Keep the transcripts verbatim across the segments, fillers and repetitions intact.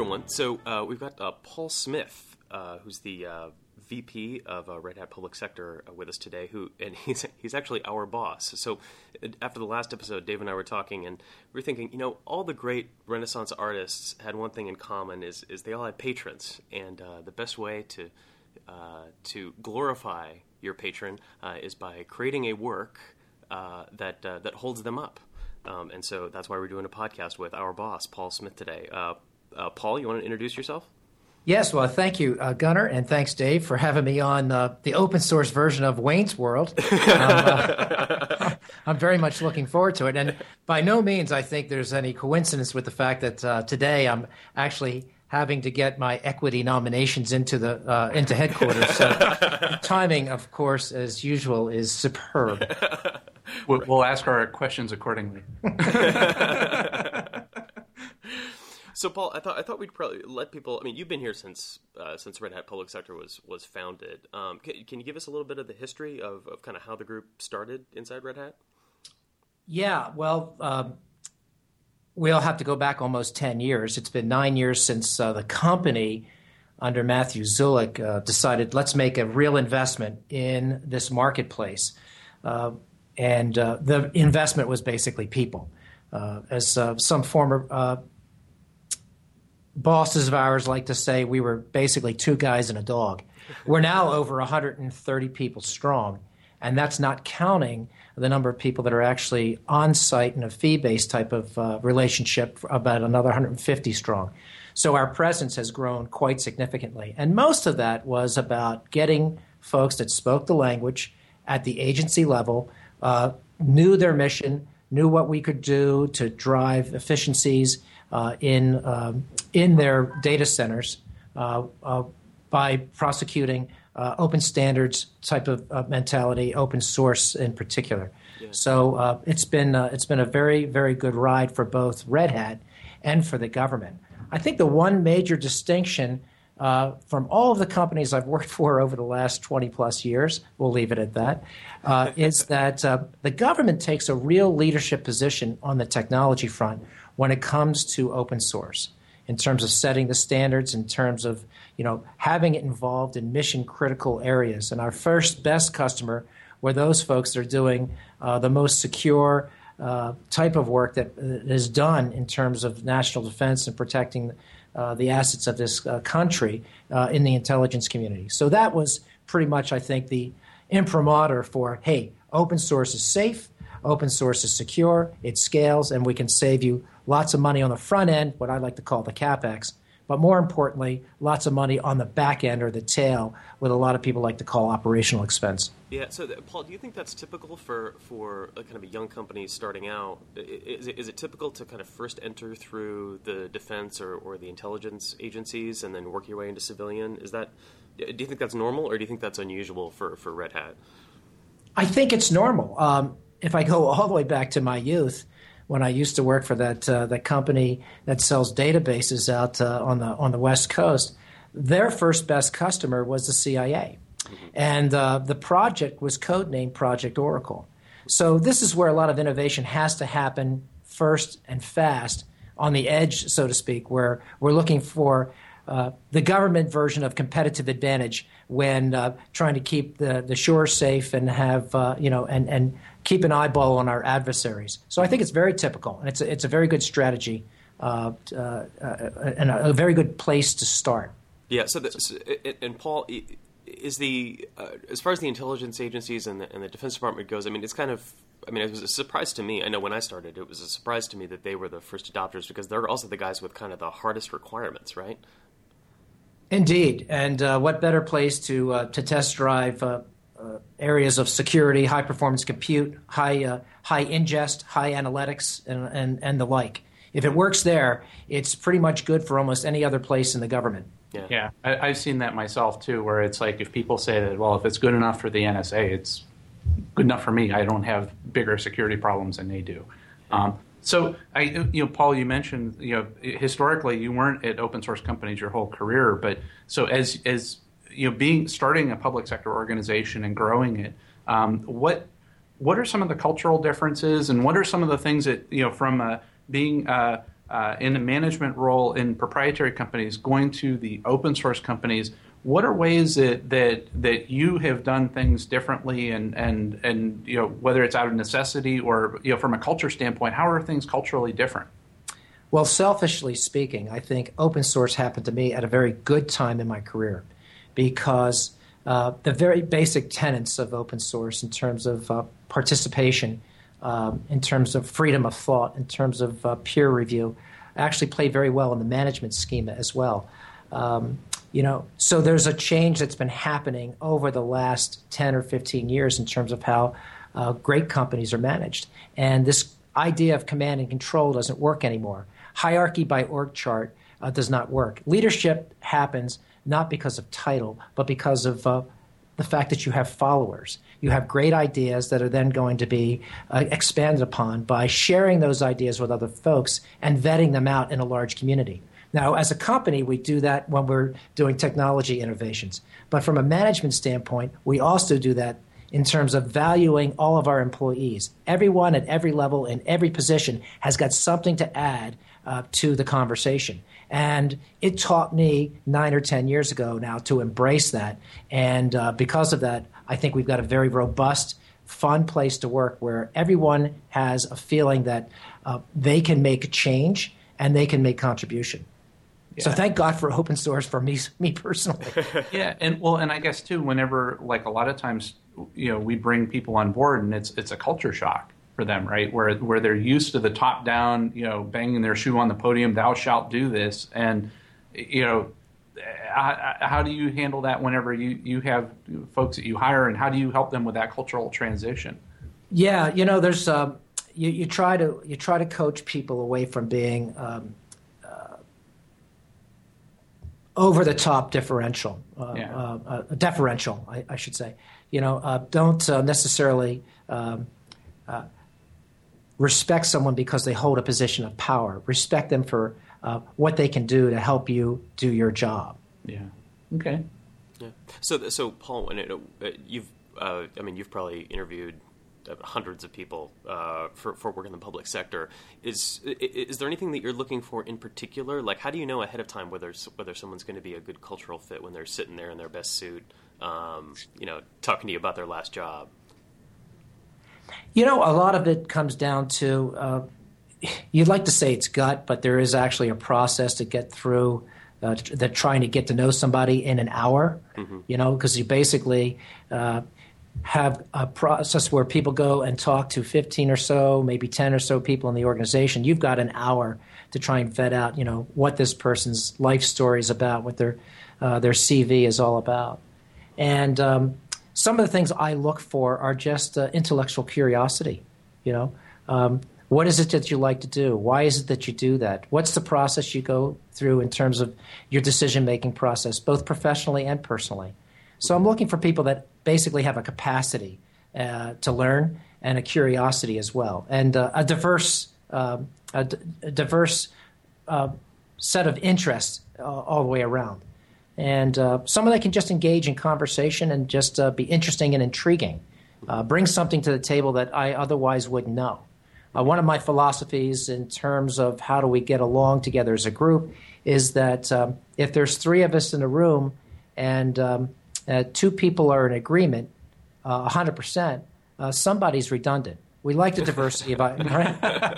everyone. So uh, we've got uh, Paul Smith, uh, who's the uh, V P of uh, Red Hat Public Sector, uh, with us today. Who and he's he's actually our boss. So after the last episode, Dave and I were talking, and we were thinking, you know, all the great Renaissance artists had one thing in common: is is they all had patrons, and uh, the best way to uh, to glorify your patron uh, is by creating a work uh, that uh, that holds them up. Um, and so that's why we're doing a podcast with our boss, Paul Smith, today. Uh, uh, Paul, you want to introduce yourself? Yes. Well, thank you, uh, Gunnar, and thanks, Dave, for having me on uh, the open source version of Wayne's World. Um, uh, I'm very much looking forward to it. And by no means I think there's any coincidence with the fact that uh, today I'm actually having to get my equity nominations into the uh, into headquarters. So timing, of course, as usual, is superb. We'll, we'll ask our questions accordingly. So, Paul, I thought I thought we'd probably let people. I mean, you've been here since uh, since Red Hat Public Sector was was founded. Um, can, can you give us a little bit of the history of, of kind of how the group started inside Red Hat? Yeah. Well, um, we'll have to go back almost ten years. It's been nine years since uh, the company, under Matthew Zulick, uh, decided let's make a real investment in this marketplace. Uh, And uh, the investment was basically people. Uh, as uh, some former uh, bosses of ours like to say, we were basically two guys and a dog. We're now over one hundred thirty people strong, and that's not counting the number of people that are actually on-site in a fee-based type of uh, relationship, about another one hundred fifty strong. So our presence has grown quite significantly. And most of that was about getting folks that spoke the language at the agency level, Uh, knew their mission, knew what we could do to drive efficiencies uh, in um, in their data centers uh, uh, by prosecuting uh, open standards type of uh, mentality, open source in particular. Yeah. So uh, it's been uh, it's been a very, very good ride for both Red Hat and for the government. I think the one major distinction Uh, from all of the companies I've worked for over the last twenty-plus years, we'll leave it at that, uh, is that uh, the government takes a real leadership position on the technology front when it comes to open source in terms of setting the standards, in terms of, you know, having it involved in mission-critical areas. And our first best customer were those folks that are doing uh, the most secure uh, type of work that is done in terms of national defense and protecting Uh, the assets of this uh, country uh, in the intelligence community. So that was pretty much, I think, the imprimatur for, hey, open source is safe, open source is secure, it scales, and we can save you lots of money on the front end, what I like to call the CapEx, but more importantly, lots of money on the back end or the tail, what a lot of people like to call operational expense. Yeah, so Paul, do you think that's typical for, for a kind of a young company starting out? Is it, is it typical to kind of first enter through the defense or, or the intelligence agencies and then work your way into civilian? Is that, do you think that's normal, or do you think that's unusual for, for Red Hat? I think it's normal. Um, if I go all the way back to my youth, when I used to work for that uh, that company that sells databases out uh, on the on the West Coast, their first best customer was the C I A. And uh, the project was codenamed Project Oracle. So this is where a lot of innovation has to happen first and fast on the edge, so to speak, where we're looking for uh, the government version of competitive advantage when uh, trying to keep the, the shore safe and have uh, you know and, and keep an eyeball on our adversaries. So I think it's very typical, and it's a, it's a very good strategy uh, uh, uh, and a, a very good place to start. Yeah. So, the, so and Paul, is the uh, as far as the intelligence agencies and the, and the Defense Department goes, I mean, it's kind of, I mean, it was a surprise to me. I know when I started, it was a surprise to me that they were the first adopters, because they're also the guys with kind of the hardest requirements, right? Indeed, and uh, what better place to uh, to test drive uh, uh, areas of security, high performance compute, high uh, high ingest, high analytics, and, and and the like. If it works there, it's pretty much good for almost any other place in the government. Yeah, yeah. I, I've seen that myself, too, where it's like if people say that, well, if it's good enough for the N S A, it's good enough for me. I don't have bigger security problems than they do. Um, so, I, you know, Paul, you mentioned, you know, historically you weren't at open source companies your whole career. But so as, as you know, being starting a public sector organization and growing it, um, what what are some of the cultural differences, and what are some of the things that, you know, from uh, being uh, – uh, in a management role in proprietary companies, going to the open source companies, what are ways that that, that you have done things differently, and, and and you know, whether it's out of necessity or, you know, from a culture standpoint, how are things culturally different? Well, selfishly speaking, I think open source happened to me at a very good time in my career, because uh, the very basic tenets of open source in terms of uh, participation, um, in terms of freedom of thought, in terms of uh, peer review, actually played very well in the management schema as well. Um, You know, so there's a change that's been happening over the last ten or fifteen years in terms of how uh, great companies are managed. And this idea of command and control doesn't work anymore. Hierarchy by org chart uh, does not work. Leadership happens not because of title, but because of uh, the fact that you have followers. You have great ideas that are then going to be uh, expanded upon by sharing those ideas with other folks and vetting them out in a large community. Now, as a company, we do that when we're doing technology innovations. But from a management standpoint, we also do that in terms of valuing all of our employees. Everyone at every level in every position has got something to add uh, to the conversation. And it taught me nine or ten years ago now to embrace that. And uh, because of that, I think we've got a very robust, fun place to work where everyone has a feeling that uh, they can make change and they can make contribution. Yeah. So thank God for open source for me, me personally. Yeah, and well, and I guess too, whenever, like, a lot of times, you know, we bring people on board, and it's it's a culture shock for them, right? Where where they're used to the top down, you know, banging their shoe on the podium, thou shalt do this, and you know, I, I, how do you handle that whenever you you have folks that you hire, and how do you help them with that cultural transition? Yeah, you know, there's um, you you try to you try to coach people away from being Um, over-the-top differential, uh, yeah. uh, uh, deferential, I, I should say. You know, uh, don't uh, necessarily um, uh, respect someone because they hold a position of power. Respect them for uh, what they can do to help you do your job. Yeah. Okay. Yeah. So, so Paul, you've, uh, I mean, you've probably interviewed hundreds of people uh, for, for work in the public sector. Is is there anything that you're looking for in particular? Like, how do you know ahead of time whether whether someone's going to be a good cultural fit when they're sitting there in their best suit, um, you know, talking to you about their last job? You know, a lot of it comes down to, uh, you'd like to say it's gut, but there is actually a process to get through uh, that, trying to get to know somebody in an hour, mm-hmm. you know, because you basically uh, – have a process where people go and talk to fifteen or so, maybe ten or so people in the organization. You've got an hour to try and vet out, you know, what this person's life story is about, what their uh, their C V is all about. And um, some of the things I look for are just uh, intellectual curiosity, you know. Um, what is it that you like to do? Why is it that you do that? What's the process you go through in terms of your decision-making process, both professionally and personally? So I'm looking for people that basically have a capacity uh, to learn and a curiosity as well, and uh, a diverse, uh, a, d- a diverse uh, set of interests uh, all the way around, and uh, someone that can just engage in conversation and just uh, be interesting and intriguing, uh, bring something to the table that I otherwise wouldn't know. Uh, one of my philosophies in terms of how do we get along together as a group is that um, if there's three of us in a room and um, Uh, two people are in agreement, uh, one hundred percent, uh, somebody's redundant. We like the diversity of ideas, right?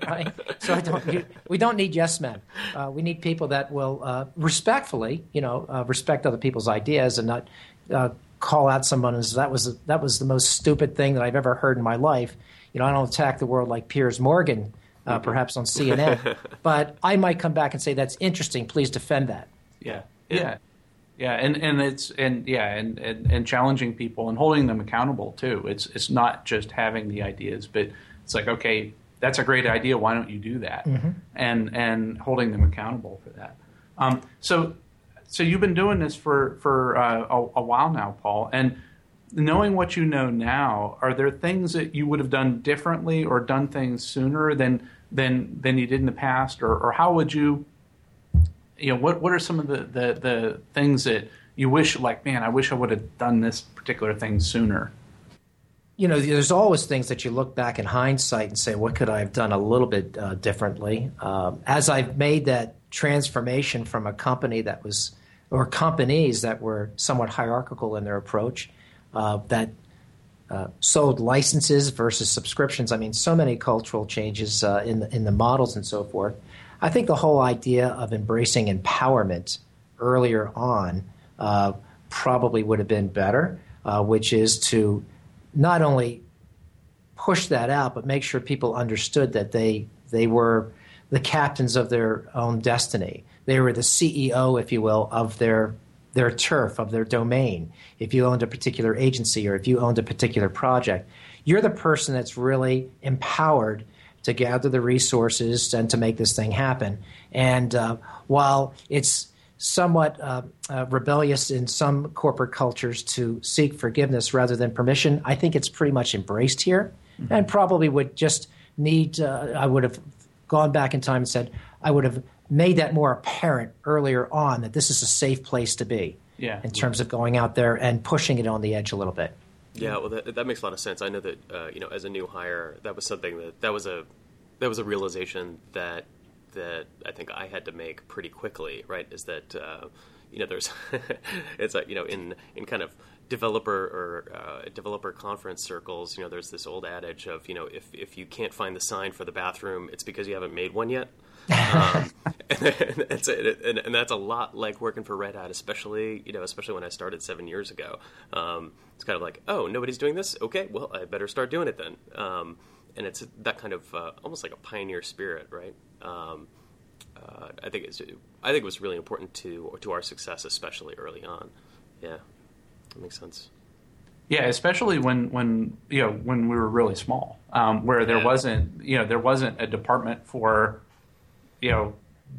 right? So I don't, you, we don't need yes men. Uh, we need people that will uh, respectfully, you know, uh, respect other people's ideas and not uh, call out someone as that was that was the most stupid thing that I've ever heard in my life. You know, I don't attack the world like Piers Morgan, uh, perhaps on C N N, but I might come back and say that's interesting. Please defend that. Yeah. Yeah. yeah. Yeah, and, and it's and yeah, and, and, and challenging people and holding them accountable too. It's it's not just having the ideas, but it's like, okay, that's a great idea. Why don't you do that? Mm-hmm. And and holding them accountable for that. Um, so so you've been doing this for for uh, a, a while now, Paul. And knowing what you know now, are there things that you would have done differently or done things sooner than than than you did in the past, or or how would you? You know, what what are some of the, the, the things that you wish, like, man, I wish I would have done this particular thing sooner? you know, there's always things that you look back in hindsight and say, what could I have done a little bit uh, differently? Um, as I've made that transformation from a company that was, or companies that were somewhat hierarchical in their approach, uh, that uh, sold licenses versus subscriptions. I mean, so many cultural changes uh, in the, in the models and so forth. I think the whole idea of embracing empowerment earlier on uh, probably would have been better, uh, which is to not only push that out, but make sure people understood that they they were the captains of their own destiny. They were the C E O, if you will, of their their turf, of their domain. If you owned a particular agency or if you owned a particular project, you're the person that's really empowered to gather the resources and to make this thing happen. And uh, while it's somewhat uh, uh, rebellious in some corporate cultures to seek forgiveness rather than permission, I think it's pretty much embraced here, mm-hmm. and probably would just need uh, – I would have gone back in time and said I would have made that more apparent earlier on, that this is a safe place to be yeah. in terms yeah. of going out there and pushing it on the edge a little bit. Yeah, well, that, that makes a lot of sense. I know that, uh, you know, as a new hire, that was something that – that was a that was a realization that – that I think I had to make pretty quickly, right, is that, uh, you know, there's, it's like, you know, in, in kind of developer or uh, developer conference circles, you know, there's this old adage of, you know, if, if you can't find the sign for the bathroom, it's because you haven't made one yet. um, and, and, that's it, and, and that's a lot like working for Red Hat, especially, you know, especially when I started seven years ago. Um, it's kind of like, oh, nobody's doing this? Okay, well, I better start doing it then. Um, and it's that kind of uh, almost like a pioneer spirit, right? Um, uh, I think it's, I think it was really important to to our success, especially early on. Yeah, that makes sense. Yeah, especially when, when you know when we were really small, um, where there yeah. wasn't you know there wasn't a department for you know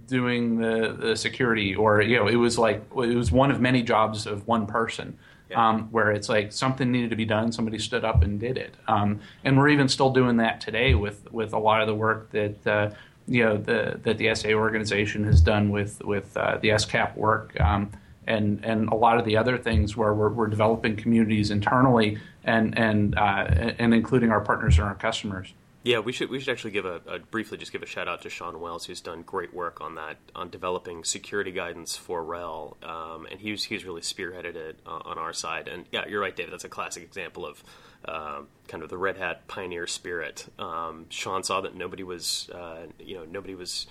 doing the, the security, or you know it was like it was one of many jobs of one person. Yeah. Um, where it's like something needed to be done, somebody stood up and did it, um, and we're even still doing that today with with a lot of the work that. Uh, You know the, that the S A organization has done with with uh, the S C A P work um, and and a lot of the other things where we're, we're developing communities internally and and uh, and including our partners and our customers. Yeah, we should we should actually give a, a briefly just give a shout out to Sean Wells, who's done great work on that, on developing security guidance for RHEL, um, and he's he's really spearheaded it uh, on our side. And yeah, you're right, David. That's a classic example of uh, kind of the Red Hat pioneer spirit. Um, Sean saw that nobody was, uh, you know, nobody was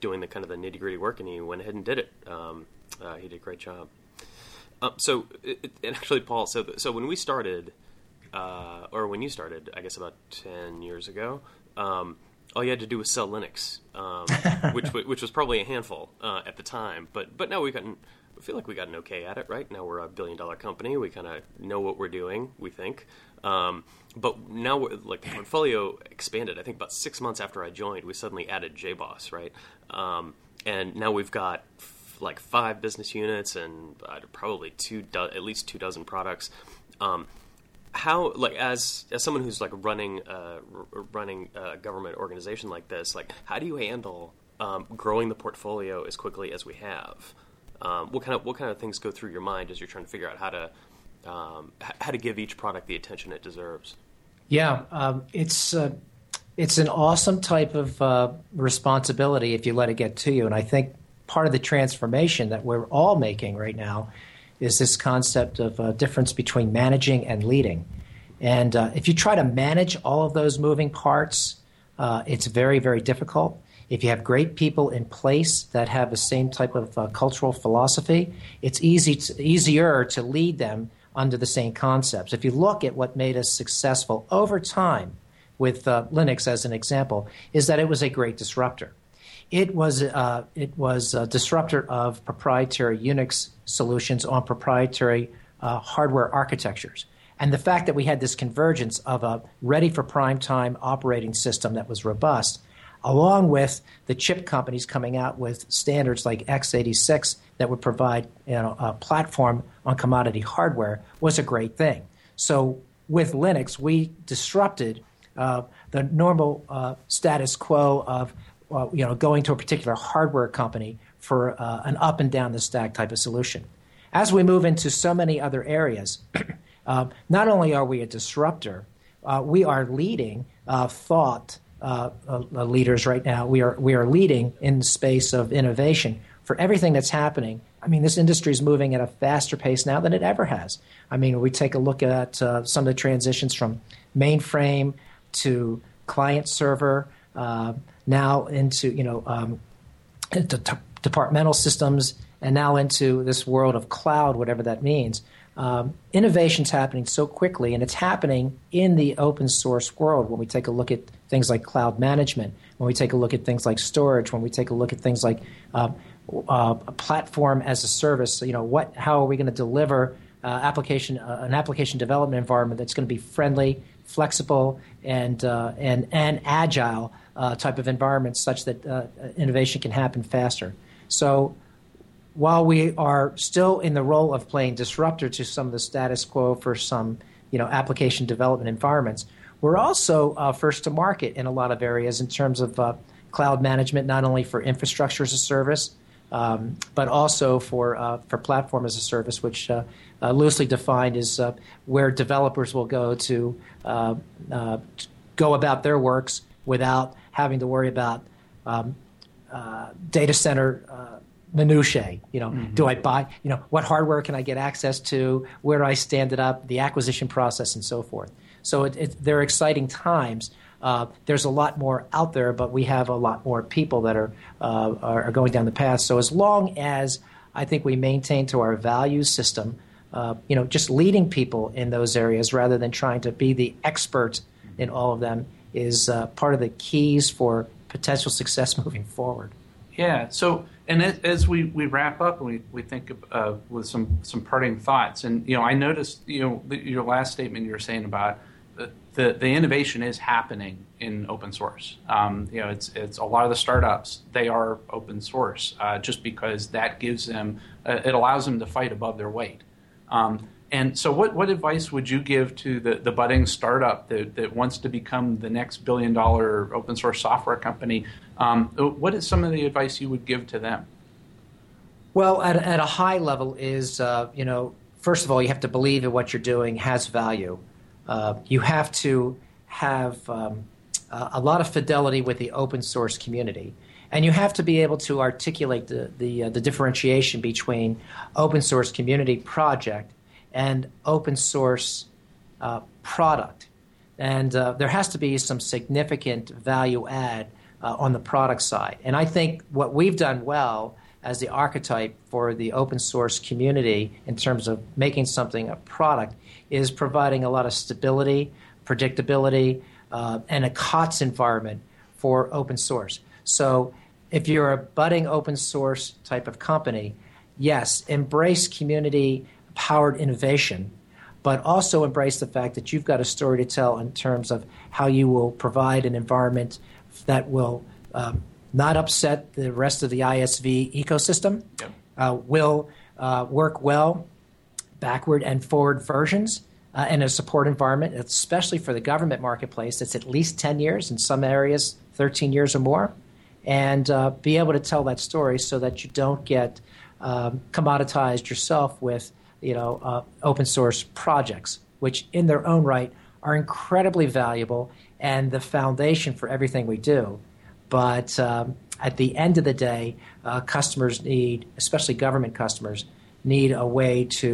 doing the kind of the nitty gritty work, and he went ahead and did it. Um, uh, he did a great job. Um, so, it, and actually, Paul, so so when we started, uh, or when you started, I guess about ten years ago, um, all you had to do was sell Linux, um, which which was probably a handful uh, at the time. But but now we've gotten. I feel like we got an okay at it, right? Now we're a billion-dollar company. We kind of know what we're doing, we think. Um, but now, we're, like, the portfolio expanded. I think about six months after I joined, we suddenly added JBoss, right? Um, and now we've got, f- like, five business units and uh, probably two, do- at least two dozen products. Um, how, like, as as someone who's, like, running, uh, r- running a government organization like this, like, how do you handle um, growing the portfolio as quickly as we have? Um, what kind of what kind of things go through your mind as you're trying to figure out how to um, h- how to give each product the attention it deserves? Yeah, um, it's uh, it's an awesome type of uh, responsibility if you let it get to you. And I think part of the transformation that we're all making right now is this concept of a difference between managing and leading. And uh, if you try to manage all of those moving parts, uh, it's very, very difficult. If you have great people in place that have the same type of uh, cultural philosophy, it's easy to, easier to lead them under the same concepts. If you look at what made us successful over time with uh, Linux as an example, is that it was a great disruptor. It was, uh, it was a disruptor of proprietary Unix solutions on proprietary uh, hardware architectures. And the fact that we had this convergence of a ready-for-prime-time operating system that was robust, along with the chip companies coming out with standards like x eighty-six that would provide, you know, a platform on commodity hardware, was a great thing. So with Linux, we disrupted uh, the normal uh, status quo of uh, you know going to a particular hardware company for uh, an up and down the stack type of solution. As we move into so many other areas, uh, not only are we a disruptor, uh, we are leading uh, thought uh, uh, leaders right now. We are we are leading in the space of innovation for everything that's happening. I mean, this industry is moving at a faster pace now than it ever has. I mean, we take a look at uh, some of the transitions from mainframe to client server, uh, now into, you know, um, into t- departmental systems, and now into this world of cloud, whatever that means. Um, innovation's happening so quickly, and it's happening in the open source world when we take a look at things like cloud management, when we take a look at things like storage, when we take a look at things like uh, uh, a platform as a service. So, you know, what, how are we going to deliver uh, application uh, an application development environment that's going to be friendly, flexible, and uh, and and agile uh, type of environment such that uh, innovation can happen faster. So while we are still in the role of playing disruptor to some of the status quo for some, you know, application development environments, we're also uh, first to market in a lot of areas in terms of uh, cloud management, not only for infrastructure as a service, um, but also for uh, for platform as a service, which uh, uh, loosely defined is uh, where developers will go to uh, uh, go about their works without having to worry about um, uh, data center Uh, minutiae, you know, mm-hmm. do I buy, you know, what hardware can I get access to, where do I stand it up, the acquisition process, and so forth. So it, it, they're exciting times. Uh, there's a lot more out there, but we have a lot more people that are, uh, are going down the path. So as long as I think we maintain to our value system, uh, you know, just leading people in those areas rather than trying to be the expert in all of them is uh, part of the keys for potential success moving forward. Yeah. So, and as we, we wrap up, we we think of, uh, with some, some parting thoughts. And you know, I noticed you know your last statement you were saying about the the, the innovation is happening in open source. Um, you know, it's it's a lot of the startups, they are open source uh, just because that gives them uh, it allows them to fight above their weight. Um, and so, what, what advice would you give to the, the budding startup that that wants to become the next billion dollar open source software company? Um, what is some of the advice you would give to them? Well, at, at a high level is, uh, you know, first of all, you have to believe that what you're doing has value. Uh, you have to have um, a lot of fidelity with the open source community. And you have to be able to articulate the, the, uh, the differentiation between open source community project and open source uh, product. And uh, there has to be some significant value add Uh, on the product side. And I think what we've done well as the archetype for the open source community in terms of making something a product is providing a lot of stability, predictability, uh, and a C O T S environment for open source. So if you're a budding open source type of company, yes, embrace community-powered innovation, but also embrace the fact that you've got a story to tell in terms of how you will provide an environment that will um, not upset the rest of the I S V ecosystem, yep. uh, will uh, work well backward and forward versions, uh, and a support environment, especially for the government marketplace, that's at least ten years, in some areas thirteen years or more, and uh, be able to tell that story so that you don't get um, commoditized yourself with you know uh, open source projects, which in their own right are incredibly valuable and the foundation for everything we do. But um, at the end of the day, uh, customers need, especially government customers, need a way to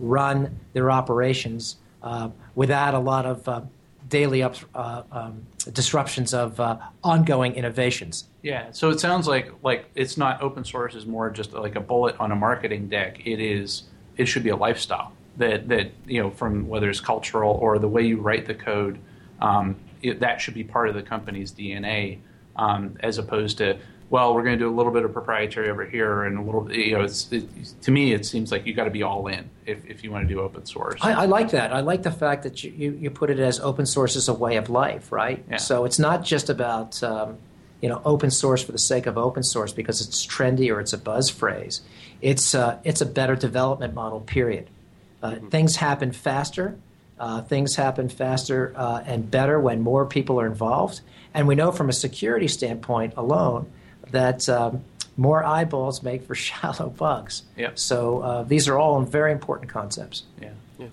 run their operations uh, without a lot of uh, daily ups, uh, um, disruptions of uh, ongoing innovations. Yeah, so it sounds like like it's not open source is more just like a bullet on a marketing deck. It is, it should be a lifestyle that, that you know, from whether it's cultural or the way you write the code, um, It, that should be part of the company's D N A, um, as opposed to, well, we're going to do a little bit of proprietary over here and a little. You know, it's, it, to me, it seems like you got to be all in if, if you want to do open source. I, I like that. I like the fact that you, you, you put it as open source as a way of life, right? Yeah. So it's not just about um, you know open source for the sake of open source because it's trendy or it's a buzz phrase. It's uh, it's a better development model. Period. Uh, mm-hmm. Things happen faster. Uh, things happen faster uh, and better when more people are involved. And we know from a security standpoint alone that um, more eyeballs make for shallow bugs. Yep. So uh, these are all very important concepts. Yeah. Yeah.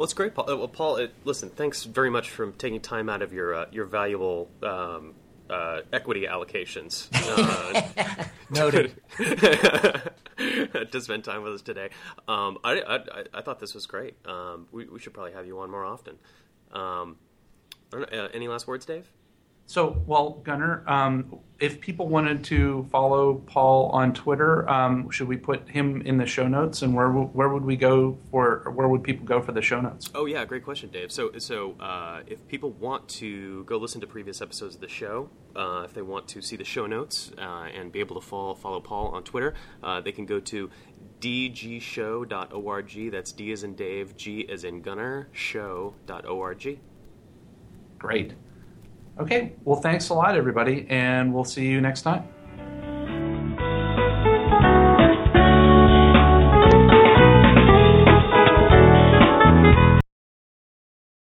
Well, it's great, Paul. Well, Paul, it, listen, thanks very much for taking time out of your uh, your valuable um, uh, equity allocations uh, noted to, to spend time with us today. Um, I, I I thought this was great. Um, we, we should probably have you on more often. Um, I don't know, uh, any last words, Dave? So, well, Gunnar, um, if people wanted to follow Paul on Twitter, um, should we put him in the show notes? And where w- where would we go for? Or where would people go for the show notes? Oh yeah, great question, Dave. So so uh, if people want to go listen to previous episodes of the show, uh, if they want to see the show notes uh, and be able to follow, follow Paul on Twitter, uh, they can go to d g show dot org. That's D as in Dave, G as in Gunnar, show dot org. Great. Okay, well, thanks a lot, everybody, and we'll see you next time.